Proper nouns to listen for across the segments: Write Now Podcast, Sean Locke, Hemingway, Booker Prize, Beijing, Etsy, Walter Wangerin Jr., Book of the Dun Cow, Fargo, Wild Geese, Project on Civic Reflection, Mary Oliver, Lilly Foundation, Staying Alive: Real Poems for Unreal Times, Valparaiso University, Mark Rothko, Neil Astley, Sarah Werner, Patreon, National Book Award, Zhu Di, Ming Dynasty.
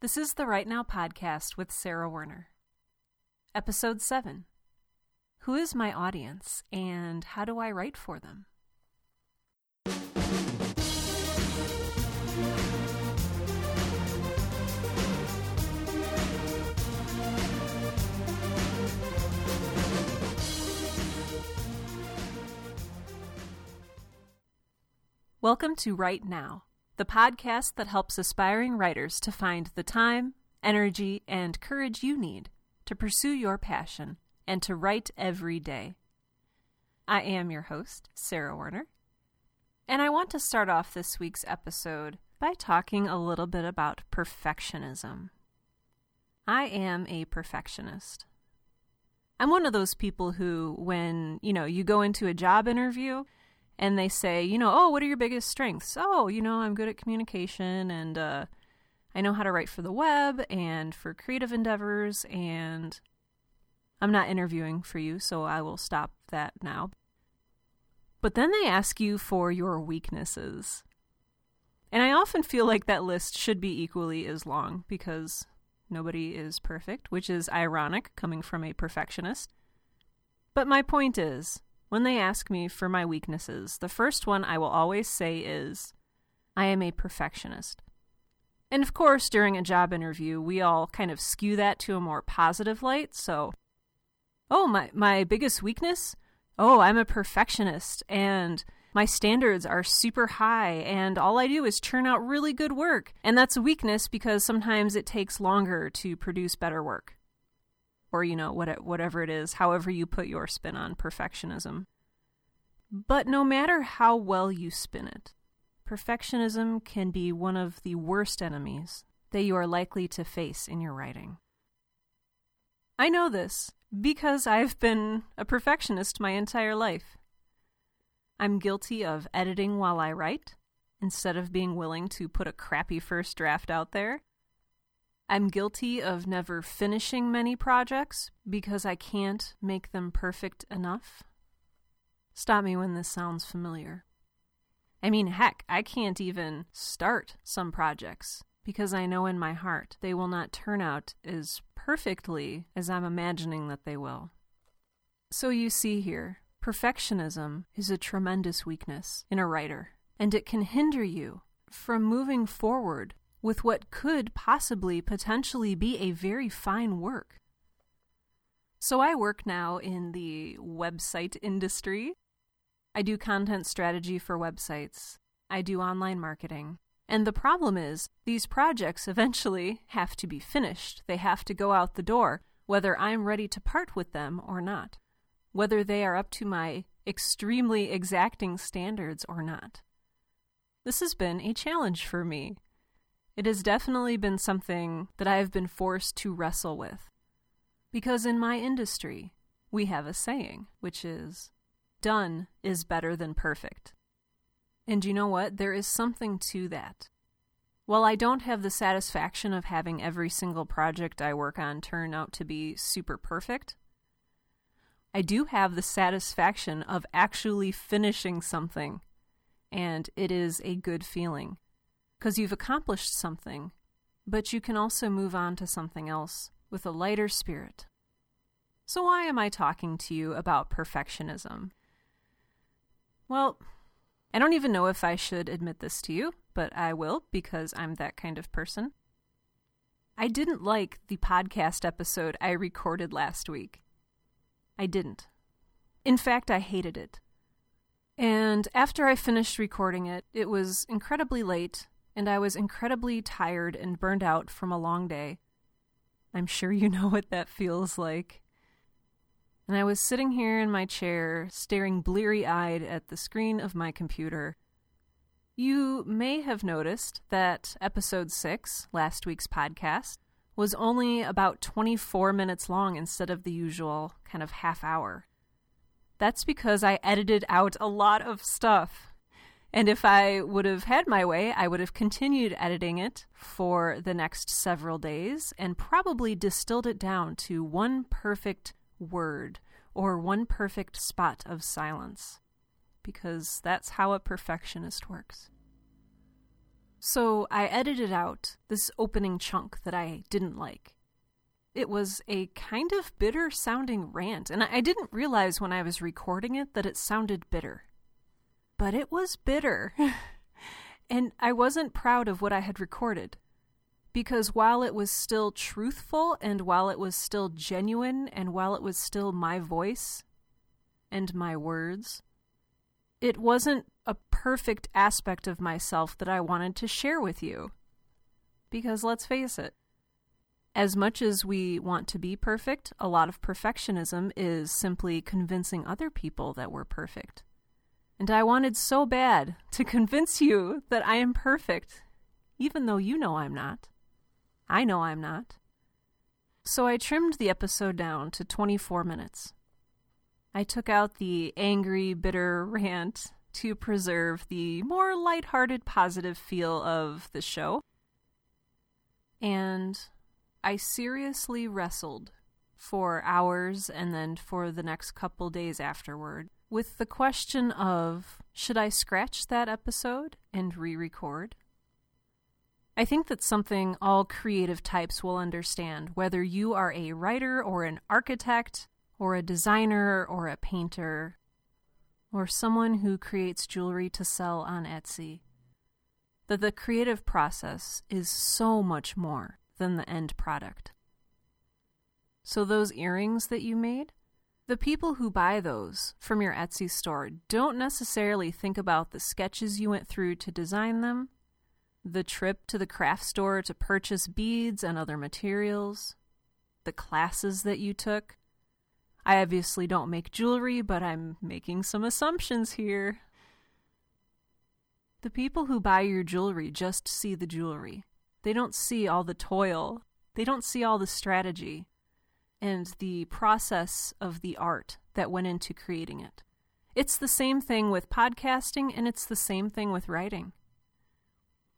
This is the Write Now Podcast with Sarah Werner. Episode 7. Who is my audience and how do I write for them? Welcome to Write Now, the podcast that helps aspiring writers to find the time, energy, and courage you need to pursue your passion and to write every day. I am your host, Sarah Werner, and I want to start off this week's episode by talking a little bit about perfectionism. I am a perfectionist. I'm one of those people who, when, you go into a job interview, and they say, oh, what are your biggest strengths? Oh, I'm good at communication and I know how to write for the web and for creative endeavors, and I'm not interviewing for you, so I will stop that now. But then they ask you for your weaknesses. And I often feel like that list should be equally as long because nobody is perfect, which is ironic coming from a perfectionist. But my point is, when they ask me for my weaknesses, the first one I will always say is, I am a perfectionist. And of course, during a job interview, we all kind of skew that to a more positive light. So, my biggest weakness? I'm a perfectionist, and my standards are super high, and all I do is churn out really good work. And that's a weakness because sometimes it takes longer to produce better work. Or, whatever it is, however you put your spin on perfectionism. But no matter how well you spin it, perfectionism can be one of the worst enemies that you are likely to face in your writing. I know this because I've been a perfectionist my entire life. I'm guilty of editing while I write, instead of being willing to put a crappy first draft out there. I'm guilty of never finishing many projects because I can't make them perfect enough. Stop me when this sounds familiar. I mean, heck, I can't even start some projects because I know in my heart they will not turn out as perfectly as I'm imagining that they will. So you see here, perfectionism is a tremendous weakness in a writer, and it can hinder you from moving forward with what could potentially be a very fine work. So I work now in the website industry. I do content strategy for websites. I do online marketing. And the problem is, these projects eventually have to be finished. They have to go out the door, whether I'm ready to part with them or not, whether they are up to my extremely exacting standards or not. This has been a challenge for me. It has definitely been something that I have been forced to wrestle with. Because in my industry, we have a saying, which is, done is better than perfect. And you know what? There is something to that. While I don't have the satisfaction of having every single project I work on turn out to be super perfect, I do have the satisfaction of actually finishing something. And it is a good feeling. Because you've accomplished something, but you can also move on to something else with a lighter spirit. So why am I talking to you about perfectionism? Well, I don't even know if I should admit this to you, but I will because I'm that kind of person. I didn't like the podcast episode I recorded last week. I didn't. In fact, I hated it. And after I finished recording it, it was incredibly late, and I was incredibly tired and burned out from a long day. I'm sure you know what that feels like. And I was sitting here in my chair, staring bleary-eyed at the screen of my computer. You may have noticed that episode 6, last week's podcast, was only about 24 minutes long instead of the usual kind of half hour. That's because I edited out a lot of stuff. And if I would have had my way, I would have continued editing it for the next several days and probably distilled it down to one perfect word or one perfect spot of silence, because that's how a perfectionist works. So I edited out this opening chunk that I didn't like. It was a kind of bitter-sounding rant, and I didn't realize when I was recording it that it sounded bitter. But it was bitter, and I wasn't proud of what I had recorded. Because while it was still truthful, and while it was still genuine, and while it was still my voice and my words, it wasn't a perfect aspect of myself that I wanted to share with you. Because let's face it, as much as we want to be perfect, a lot of perfectionism is simply convincing other people that we're perfect. And I wanted so bad to convince you that I am perfect, even though you know I'm not. I know I'm not. So I trimmed the episode down to 24 minutes. I took out the angry, bitter rant to preserve the more lighthearted, positive feel of the show. And I seriously wrestled for hours and then for the next couple days afterward with the question of, should I scratch that episode and re-record? I think that's something all creative types will understand, whether you are a writer or an architect or a designer or a painter or someone who creates jewelry to sell on Etsy, that the creative process is so much more than the end product. So those earrings that you made, the people who buy those from your Etsy store don't necessarily think about the sketches you went through to design them, the trip to the craft store to purchase beads and other materials, the classes that you took. I obviously don't make jewelry, but I'm making some assumptions here. The people who buy your jewelry just see the jewelry. They don't see all the toil. They don't see all the strategy and the process of the art that went into creating it. It's the same thing with podcasting, and it's the same thing with writing.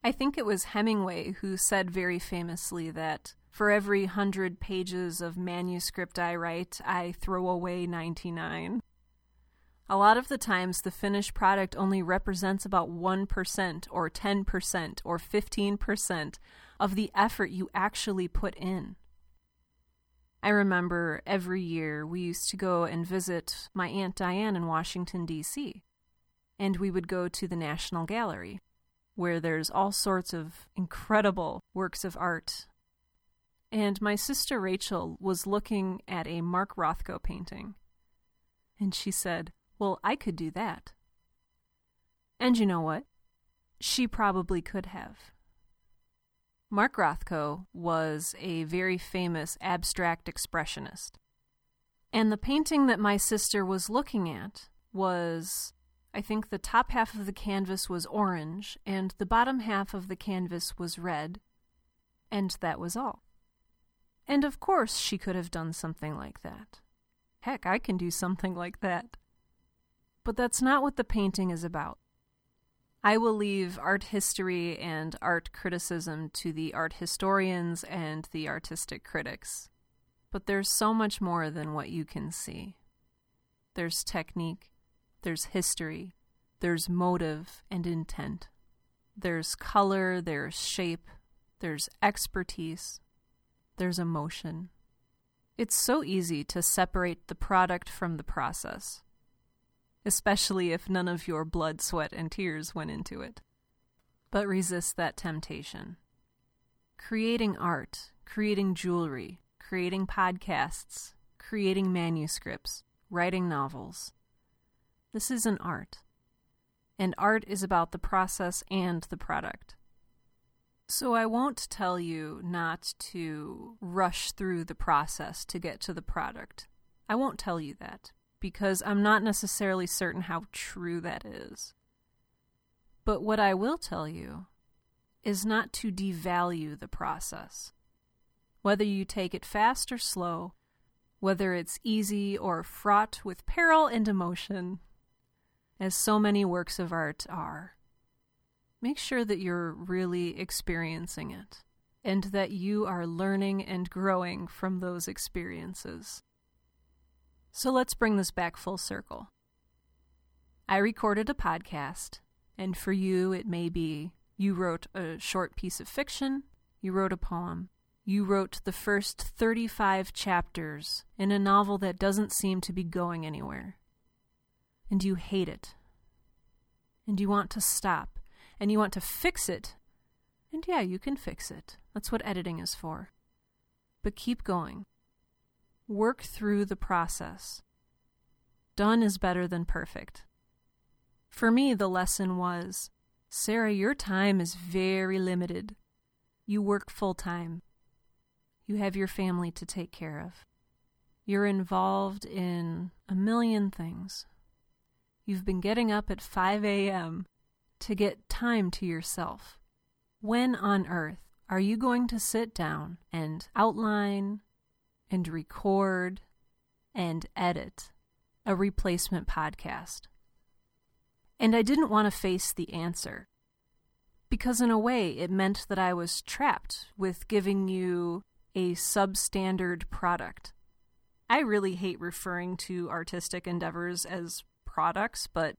I think it was Hemingway who said very famously that for every 100 pages of manuscript I write, I throw away 99. A lot of the times, the finished product only represents about 1% or 10% or 15% of the effort you actually put in. I remember every year we used to go and visit my Aunt Diane in Washington, D.C., and we would go to the National Gallery, where there's all sorts of incredible works of art. And my sister Rachel was looking at a Mark Rothko painting, and she said, "Well, I could do that." And you know what? She probably could have. Mark Rothko was a very famous abstract expressionist. And the painting that my sister was looking at was, I think the top half of the canvas was orange, and the bottom half of the canvas was red, and that was all. And of course she could have done something like that. Heck, I can do something like that. But that's not what the painting is about. I will leave art history and art criticism to the art historians and the artistic critics. But there's so much more than what you can see. There's technique, there's history, there's motive and intent. There's color, there's shape, there's expertise, there's emotion. It's so easy to separate the product from the process, especially if none of your blood, sweat, and tears went into it. But resist that temptation. Creating art, creating jewelry, creating podcasts, creating manuscripts, writing novels. This is an art. And art is about the process and the product. So I won't tell you not to rush through the process to get to the product. I won't tell you that, because I'm not necessarily certain how true that is. But what I will tell you is not to devalue the process. Whether you take it fast or slow, whether it's easy or fraught with peril and emotion, as so many works of art are, make sure that you're really experiencing it and that you are learning and growing from those experiences. So let's bring this back full circle. I recorded a podcast, and for you it may be You wrote a short piece of fiction. You wrote a poem. You wrote the first 35 chapters in a novel that doesn't seem to be going anywhere. And you hate it. And you want to stop. And you want to fix it. And yeah, you can fix it. That's what editing is for. But keep going. Work through the process. Done is better than perfect. For me, the lesson was, Sarah, your time is very limited. You work full time. You have your family to take care of. You're involved in a million things. You've been getting up at 5 a.m. to get time to yourself. When on earth are you going to sit down and outline and record and edit a replacement podcast? And I didn't want to face the answer, because in a way it meant that I was trapped with giving you a substandard product. I really hate referring to artistic endeavors as products, but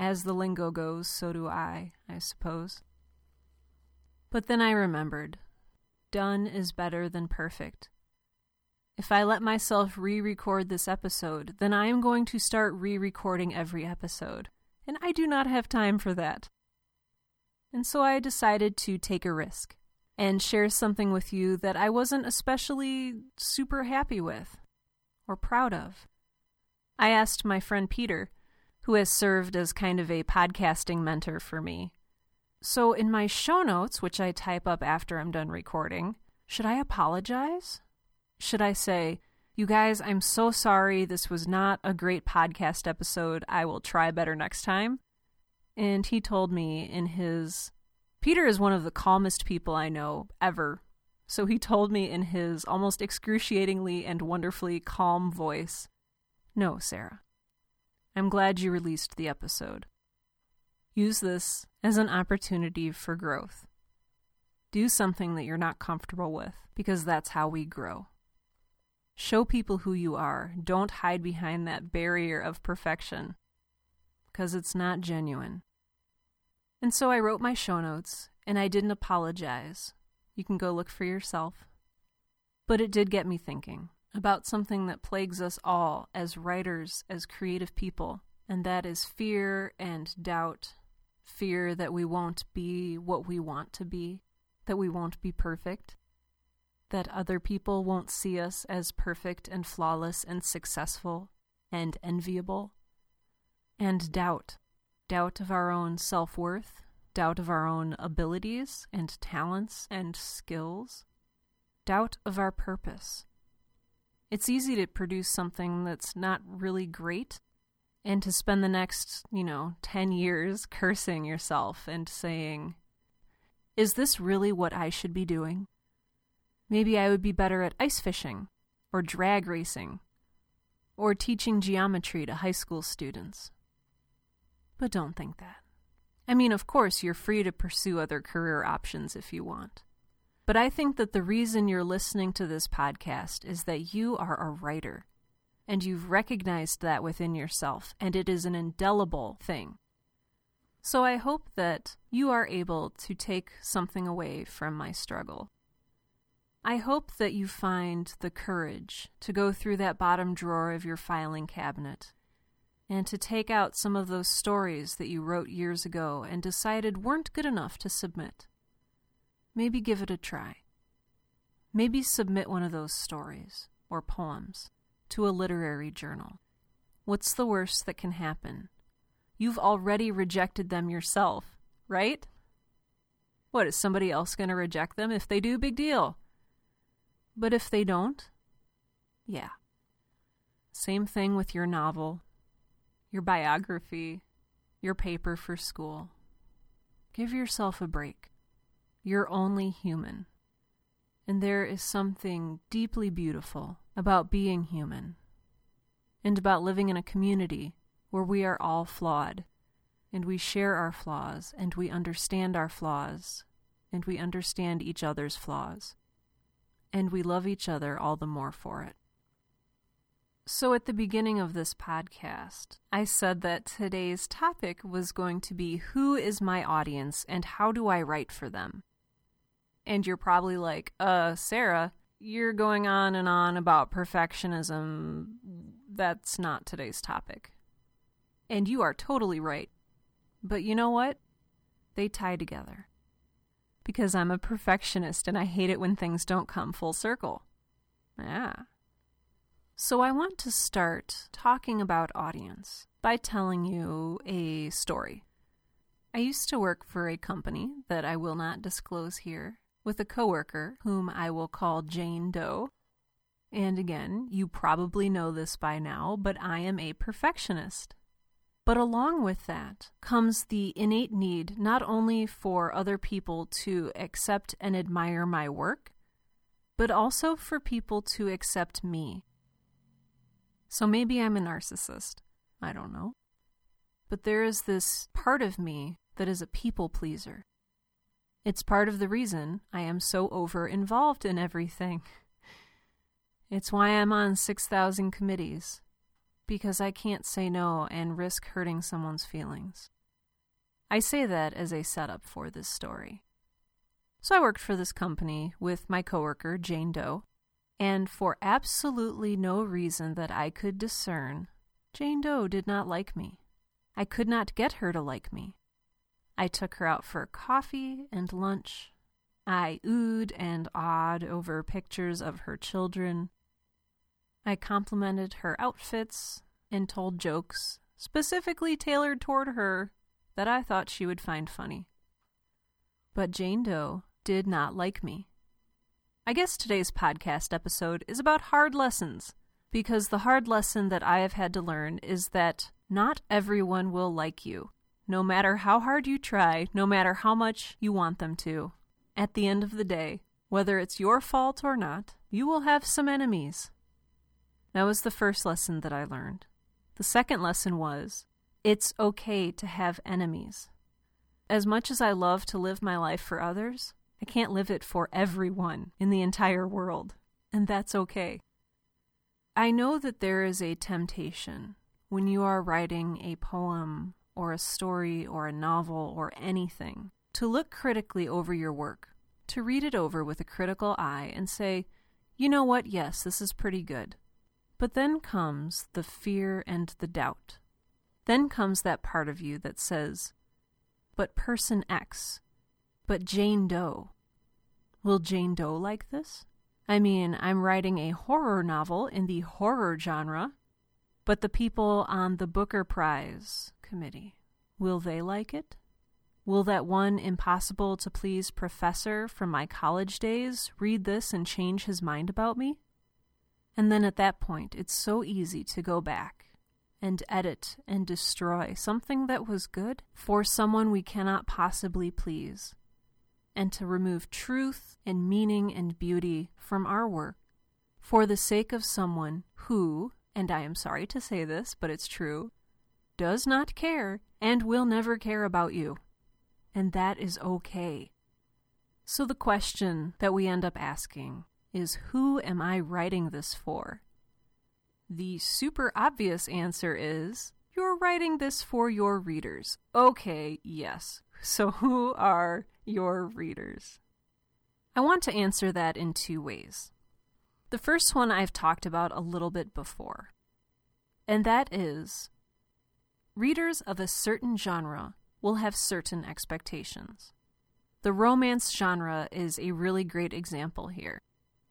as the lingo goes, so do I suppose. But then I remembered, done is better than perfect. If I let myself re-record this episode, then I am going to start re-recording every episode. And I do not have time for that. And so I decided to take a risk and share something with you that I wasn't especially super happy with or proud of. I asked my friend Peter, who has served as kind of a podcasting mentor for me. So in my show notes, which I type up after I'm done recording, should I apologize? Should I say, you guys, I'm so sorry. This was not a great podcast episode. I will try better next time. And he told me in his... Peter is one of the calmest people I know ever. So he told me in his almost excruciatingly and wonderfully calm voice, no, Sarah, I'm glad you released the episode. Use this as an opportunity for growth. Do something that you're not comfortable with, because that's how we grow. Show people who you are. Don't hide behind that barrier of perfection, because it's not genuine. And so I wrote my show notes, and I didn't apologize. You can go look for yourself. But it did get me thinking about something that plagues us all as writers, as creative people, and that is fear and doubt. Fear that we won't be what we want to be, that we won't be perfect, that other people won't see us as perfect and flawless and successful and enviable, and doubt of our own self-worth, doubt of our own abilities and talents and skills, doubt of our purpose. It's easy to produce something that's not really great and to spend the next, 10 years cursing yourself and saying, is this really what I should be doing? Maybe I would be better at ice fishing, or drag racing, or teaching geometry to high school students. But don't think that. I mean, of course, you're free to pursue other career options if you want. But I think that the reason you're listening to this podcast is that you are a writer, and you've recognized that within yourself, and it is an indelible thing. So I hope that you are able to take something away from my struggle. I hope that you find the courage to go through that bottom drawer of your filing cabinet and to take out some of those stories that you wrote years ago and decided weren't good enough to submit. Maybe give it a try. Maybe submit one of those stories or poems to a literary journal. What's the worst that can happen? You've already rejected them yourself, right? What, is somebody else going to reject them? If they do, big deal. But if they don't, yeah. Same thing with your novel, your biography, your paper for school. Give yourself a break. You're only human. And there is something deeply beautiful about being human and about living in a community where we are all flawed and we share our flaws and we understand our flaws and we understand each other's flaws. And we love each other all the more for it. So at the beginning of this podcast, I said that today's topic was going to be, who is my audience and how do I write for them? And you're probably like, Sarah, you're going on and on about perfectionism. That's not today's topic. And you are totally right. But you know what? They tie together. Because I'm a perfectionist and I hate it when things don't come full circle. Yeah. So I want to start talking about audience by telling you a story. I used to work for a company that I will not disclose here with a coworker whom I will call Jane Doe. And again, you probably know this by now, but I am a perfectionist. But along with that comes the innate need not only for other people to accept and admire my work, but also for people to accept me. So maybe I'm a narcissist. I don't know. But there is this part of me that is a people pleaser. It's part of the reason I am so over-involved in everything. It's why I'm on 6,000 committees. Because I can't say no and risk hurting someone's feelings. I say that as a setup for this story. So I worked for this company with my coworker, Jane Doe. And for absolutely no reason that I could discern, Jane Doe did not like me. I could not get her to like me. I took her out for coffee and lunch. I oohed and awed over pictures of her children. I complimented her outfits and told jokes specifically tailored toward her that I thought she would find funny. But Jane Doe did not like me. I guess today's podcast episode is about hard lessons, because the hard lesson that I have had to learn is that not everyone will like you, no matter how hard you try, no matter how much you want them to. At the end of the day, whether it's your fault or not, you will have some enemies. That was the first lesson that I learned. The second lesson was, it's okay to have enemies. As much as I love to live my life for others, I can't live it for everyone in the entire world, and that's okay. I know that there is a temptation when you are writing a poem or a story or a novel or anything to look critically over your work, to read it over with a critical eye and say, you know what, yes, this is pretty good. But then comes the fear and the doubt. Then comes that part of you that says, but person X, but Jane Doe. Will Jane Doe like this? I mean, I'm writing a horror novel in the horror genre, but the people on the Booker Prize committee, will they like it? Will that one impossible-to-please professor from my college days read this and change his mind about me? And then at that point, it's so easy to go back and edit and destroy something that was good for someone we cannot possibly please, and to remove truth and meaning and beauty from our work for the sake of someone who, and I am sorry to say this, but it's true, does not care and will never care about you. And that is okay. So the question that we end up asking is, who am I writing this for? The super obvious answer is, you're writing this for your readers. Okay, yes. So who are your readers? I want to answer that in two ways. The first one I've talked about a little bit before, and that is, readers of a certain genre will have certain expectations. The romance genre is a really great example here.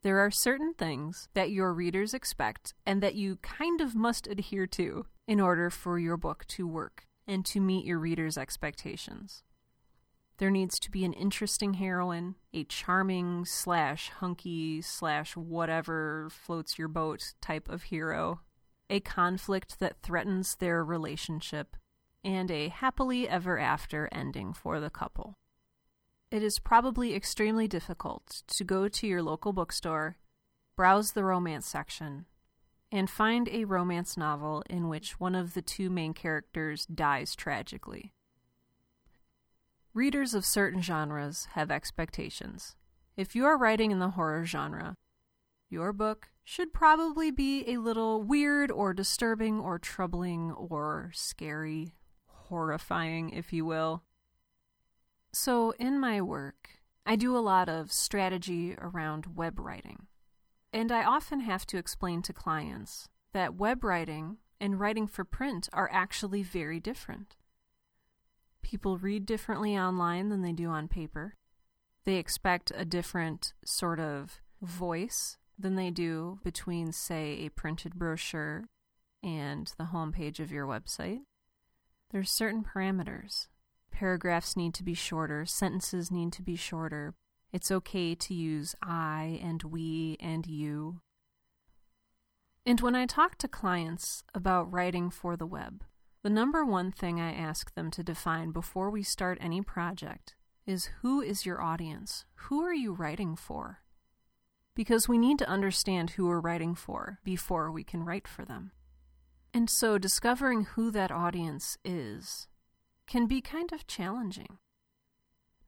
There are certain things that your readers expect and that you kind of must adhere to in order for your book to work and to meet your readers' expectations. There needs to be an interesting heroine, a charming / hunky / whatever floats your boat type of hero, a conflict that threatens their relationship, and a happily ever after ending for the couple. It is probably extremely difficult to go to your local bookstore, browse the romance section, and find a romance novel in which one of the two main characters dies tragically. Readers of certain genres have expectations. If you are writing in the horror genre, Your book should probably be a little weird or disturbing or troubling or scary, horrifying, if you will. So in my work, I do a lot of strategy around web writing. And I often have to explain to clients that web writing and writing for print are actually very different. People read differently online than they do on paper. They expect a different sort of voice than they do between, say, a printed brochure and the homepage of your website. There's certain parameters. Paragraphs need to be shorter. Sentences need to be shorter. It's okay to use I and we and you. And when I talk to clients about writing for the web, the number one thing I ask them to define before we start any project is, who is your audience? Who are you writing for? Because we need to understand who we're writing for before we can write for them. And so discovering who that audience is can be kind of challenging.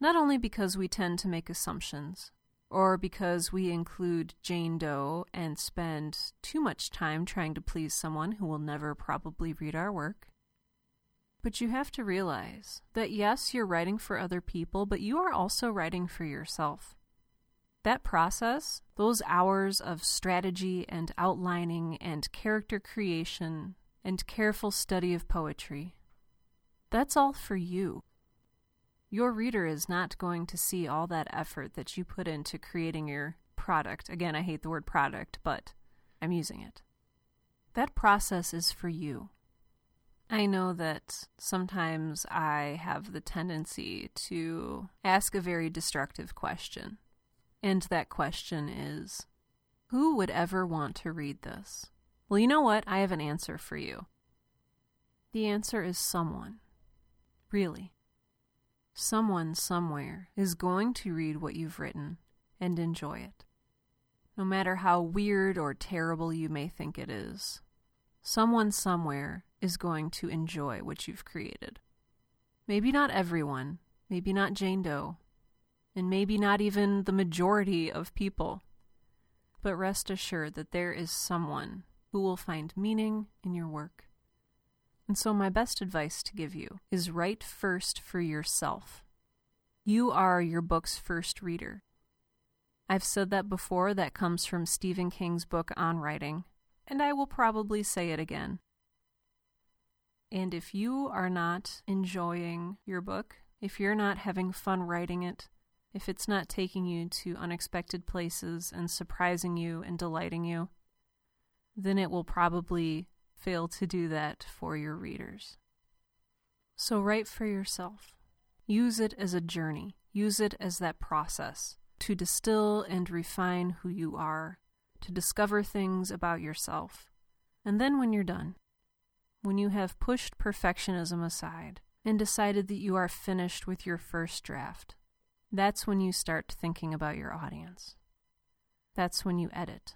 Not only because we tend to make assumptions, or because we include Jane Doe and spend too much time trying to please someone who will never probably read our work, but you have to realize that yes, you're writing for other people, but you are also writing for yourself. That process, those hours of strategy and outlining and character creation and careful study of poetry, that's all for you. Your reader is not going to see all that effort that you put into creating your product. Again, I hate the word product, but I'm using it. That process is for you. I know that sometimes I have the tendency to ask a very destructive question. And that question is, who would ever want to read this? Well, you know what? I have an answer for you. The answer is someone. Really. Someone somewhere is going to read what you've written and enjoy it. No matter how weird or terrible you may think it is, someone somewhere is going to enjoy what you've created. Maybe not everyone, maybe not Jane Doe, and maybe not even the majority of people. But rest assured that there is someone who will find meaning in your work. And so my best advice to give you is, write first for yourself. You are your book's first reader. I've said that before. That comes from Stephen King's book on writing, and I will probably say it again. And if you are not enjoying your book, if you're not having fun writing it, if it's not taking you to unexpected places and surprising you and delighting you, then it will probably fail to do that for your readers. So write for yourself. Use it as a journey. Use it as that process to distill and refine who you are, to discover things about yourself. And then when you're done, when you have pushed perfectionism aside and decided that you are finished with your first draft, that's when you start thinking about your audience. That's when you edit.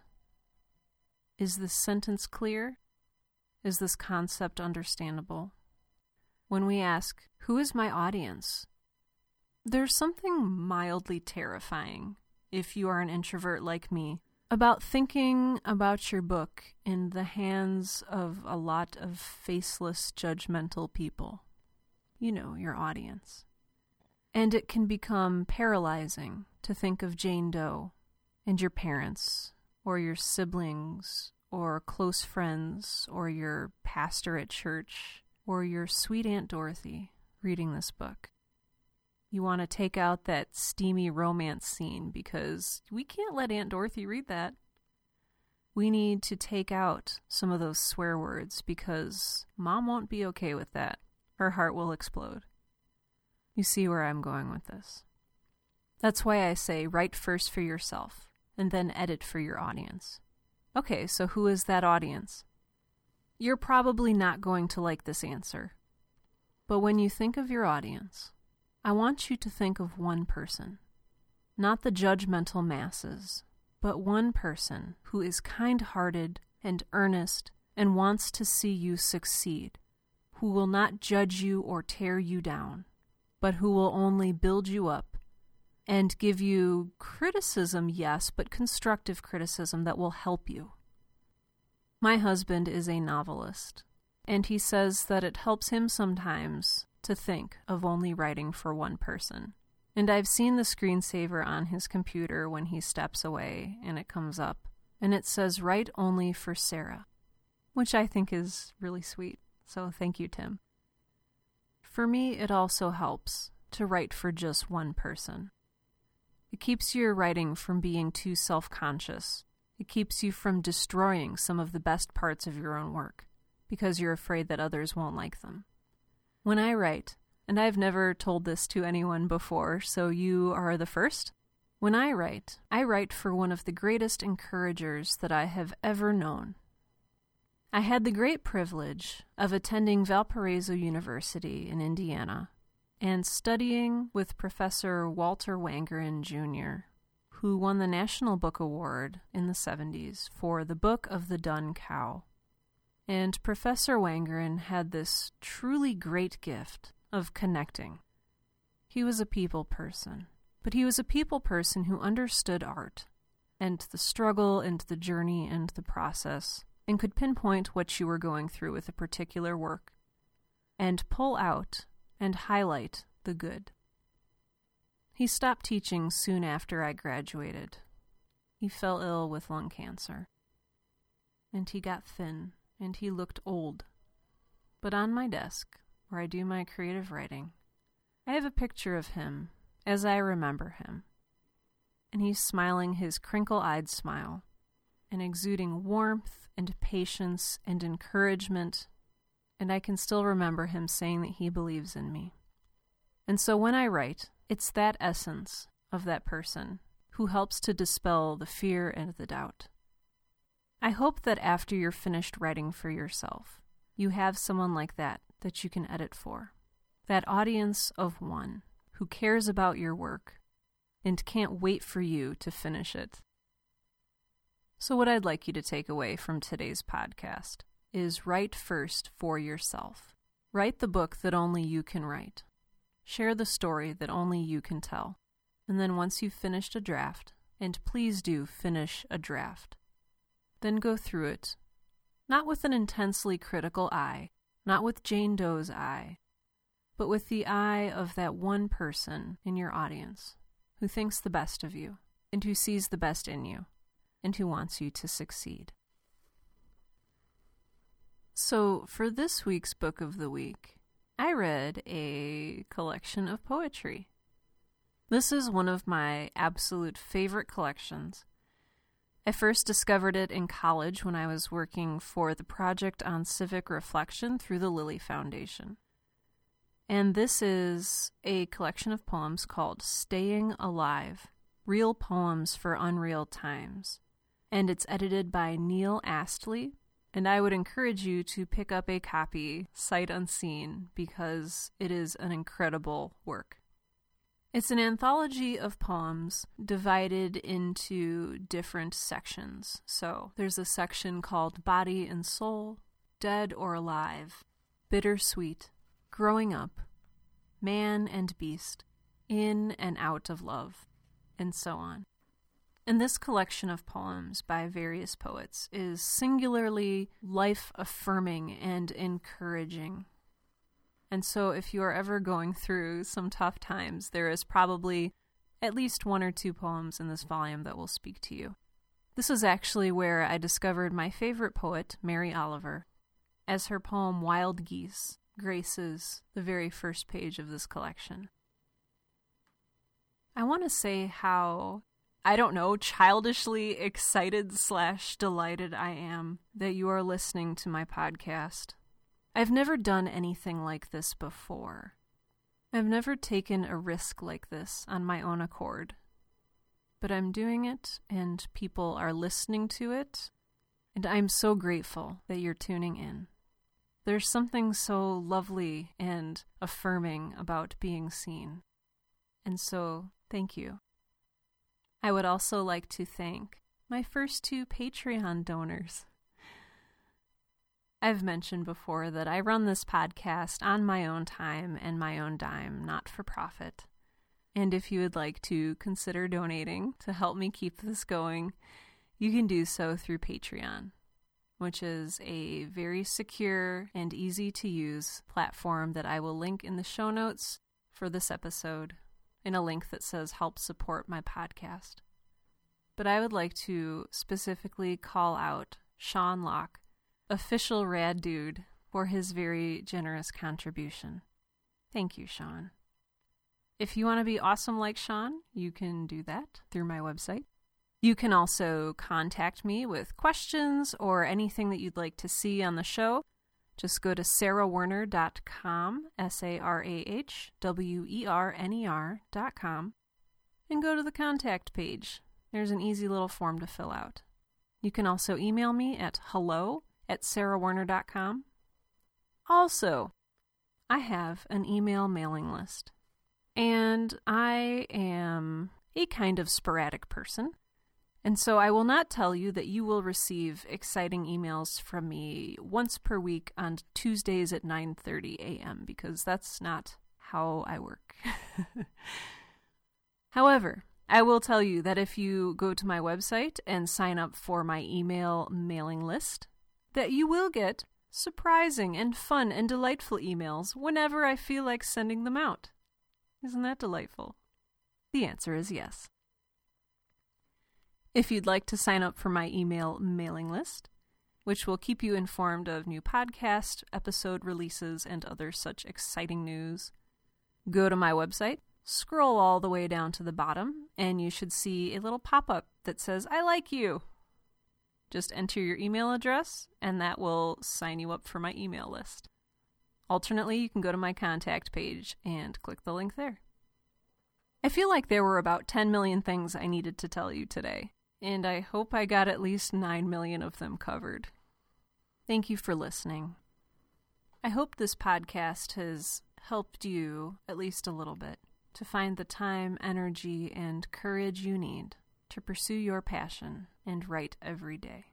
Is this sentence clear? Is this concept understandable? When we ask, who is my audience? There's something mildly terrifying, if you are an introvert like me, about thinking about your book in the hands of a lot of faceless, judgmental people. You know, your audience. And it can become paralyzing to think of Jane Doe and your parents or your siblings or close friends, or your pastor at church, or your sweet Aunt Dorothy reading this book. You want to take out that steamy romance scene because we can't let Aunt Dorothy read that. We need to take out some of those swear words because Mom won't be okay with that. Her heart will explode. You see where I'm going with this. That's why I say, write first for yourself and then edit for your audience. Okay, so who is that audience? You're probably not going to like this answer. But when you think of your audience, I want you to think of one person. Not the judgmental masses, but one person who is kind-hearted and earnest and wants to see you succeed, who will not judge you or tear you down, but who will only build you up and give you criticism, yes, but constructive criticism that will help you. My husband is a novelist, and he says that it helps him sometimes to think of only writing for one person. And I've seen the screensaver on his computer when he steps away, and it comes up, and it says, "Write only for Sarah," which I think is really sweet. So thank you, Tim. For me, it also helps to write for just one person. It keeps your writing from being too self-conscious. It keeps you from destroying some of the best parts of your own work because you're afraid that others won't like them. When I write, and I've never told this to anyone before, so you are the first. When I write for one of the greatest encouragers that I have ever known. I had the great privilege of attending Valparaiso University in Indiana and studying with Professor Walter Wangerin Jr., who won the National Book Award in the 70s for The Book of the Dun Cow. And Professor Wangerin had this truly great gift of connecting. He was a people person, but he was a people person who understood art and the struggle and the journey and the process, and could pinpoint what you were going through with a particular work and pull out and highlight the good. He stopped teaching soon after I graduated. He fell ill with lung cancer, and he got thin, and he looked old. But on my desk, where I do my creative writing, I have a picture of him as I remember him, and he's smiling his crinkle-eyed smile and exuding warmth and patience and encouragement, and I can still remember him saying that he believes in me. And so when I write, it's that essence of that person who helps to dispel the fear and the doubt. I hope that after you're finished writing for yourself, you have someone like that you can edit for. That audience of one who cares about your work and can't wait for you to finish it. So what I'd like you to take away from today's podcast is write first for yourself. Write the book that only you can write. Share the story that only you can tell. And then once you've finished a draft, and please do finish a draft, then go through it, not with an intensely critical eye, not with Jane Doe's eye, but with the eye of that one person in your audience who thinks the best of you and who sees the best in you, and who wants you to succeed. So for this week's Book of the Week, I read a collection of poetry. This is one of my absolute favorite collections. I first discovered it in college when I was working for the Project on Civic Reflection through the Lilly Foundation. And this is a collection of poems called Staying Alive: Real Poems for Unreal Times. And it's edited by Neil Astley, and I would encourage you to pick up a copy sight unseen because it is an incredible work. It's an anthology of poems divided into different sections. So there's a section called Body and Soul, Dead or Alive, Bittersweet, Growing Up, Man and Beast, In and Out of Love, and so on. And this collection of poems by various poets is singularly life-affirming and encouraging. And so if you are ever going through some tough times, there is probably at least one or two poems in this volume that will speak to you. This is actually where I discovered my favorite poet, Mary Oliver, as her poem Wild Geese graces the very first page of this collection. I want to say how, I don't know, childishly excited / delighted I am that you are listening to my podcast. I've never done anything like this before. I've never taken a risk like this on my own accord. But I'm doing it, and people are listening to it, and I'm so grateful that you're tuning in. There's something so lovely and affirming about being seen. And so, thank you. I would also like to thank my first two Patreon donors. I've mentioned before that I run this podcast on my own time and my own dime, not for profit. And if you would like to consider donating to help me keep this going, you can do so through Patreon, which is a very secure and easy to use platform that I will link in the show notes for this episode, in a link that says help support my podcast. But I would like to specifically call out Sean Locke, official rad dude, for his very generous contribution. Thank you, Sean. If you want to be awesome like Sean, you can do that through my website. You can also contact me with questions or anything that you'd like to see on the show. Just go to sarahwerner.com, sarahwerner.com, and go to the contact page. There's an easy little form to fill out. You can also email me at hello@sarahwerner.com. Also, I have an email mailing list, and I am a kind of sporadic person. And so I will not tell you that you will receive exciting emails from me once per week on Tuesdays at 9:30 a.m. because that's not how I work. However, I will tell you that if you go to my website and sign up for my email mailing list, that you will get surprising and fun and delightful emails whenever I feel like sending them out. Isn't that delightful? The answer is yes. If you'd like to sign up for my email mailing list, which will keep you informed of new podcast episode releases and other such exciting news, go to my website, scroll all the way down to the bottom, and you should see a little pop-up that says, "I like you." Just enter your email address, and that will sign you up for my email list. Alternately, you can go to my contact page and click the link there. I feel like there were about 10 million things I needed to tell you today, and I hope I got at least 9 million of them covered. Thank you for listening. I hope this podcast has helped you, at least a little bit, to find the time, energy, and courage you need to pursue your passion and write every day.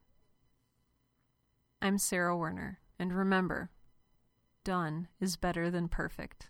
I'm Sarah Werner, and remember, done is better than perfect.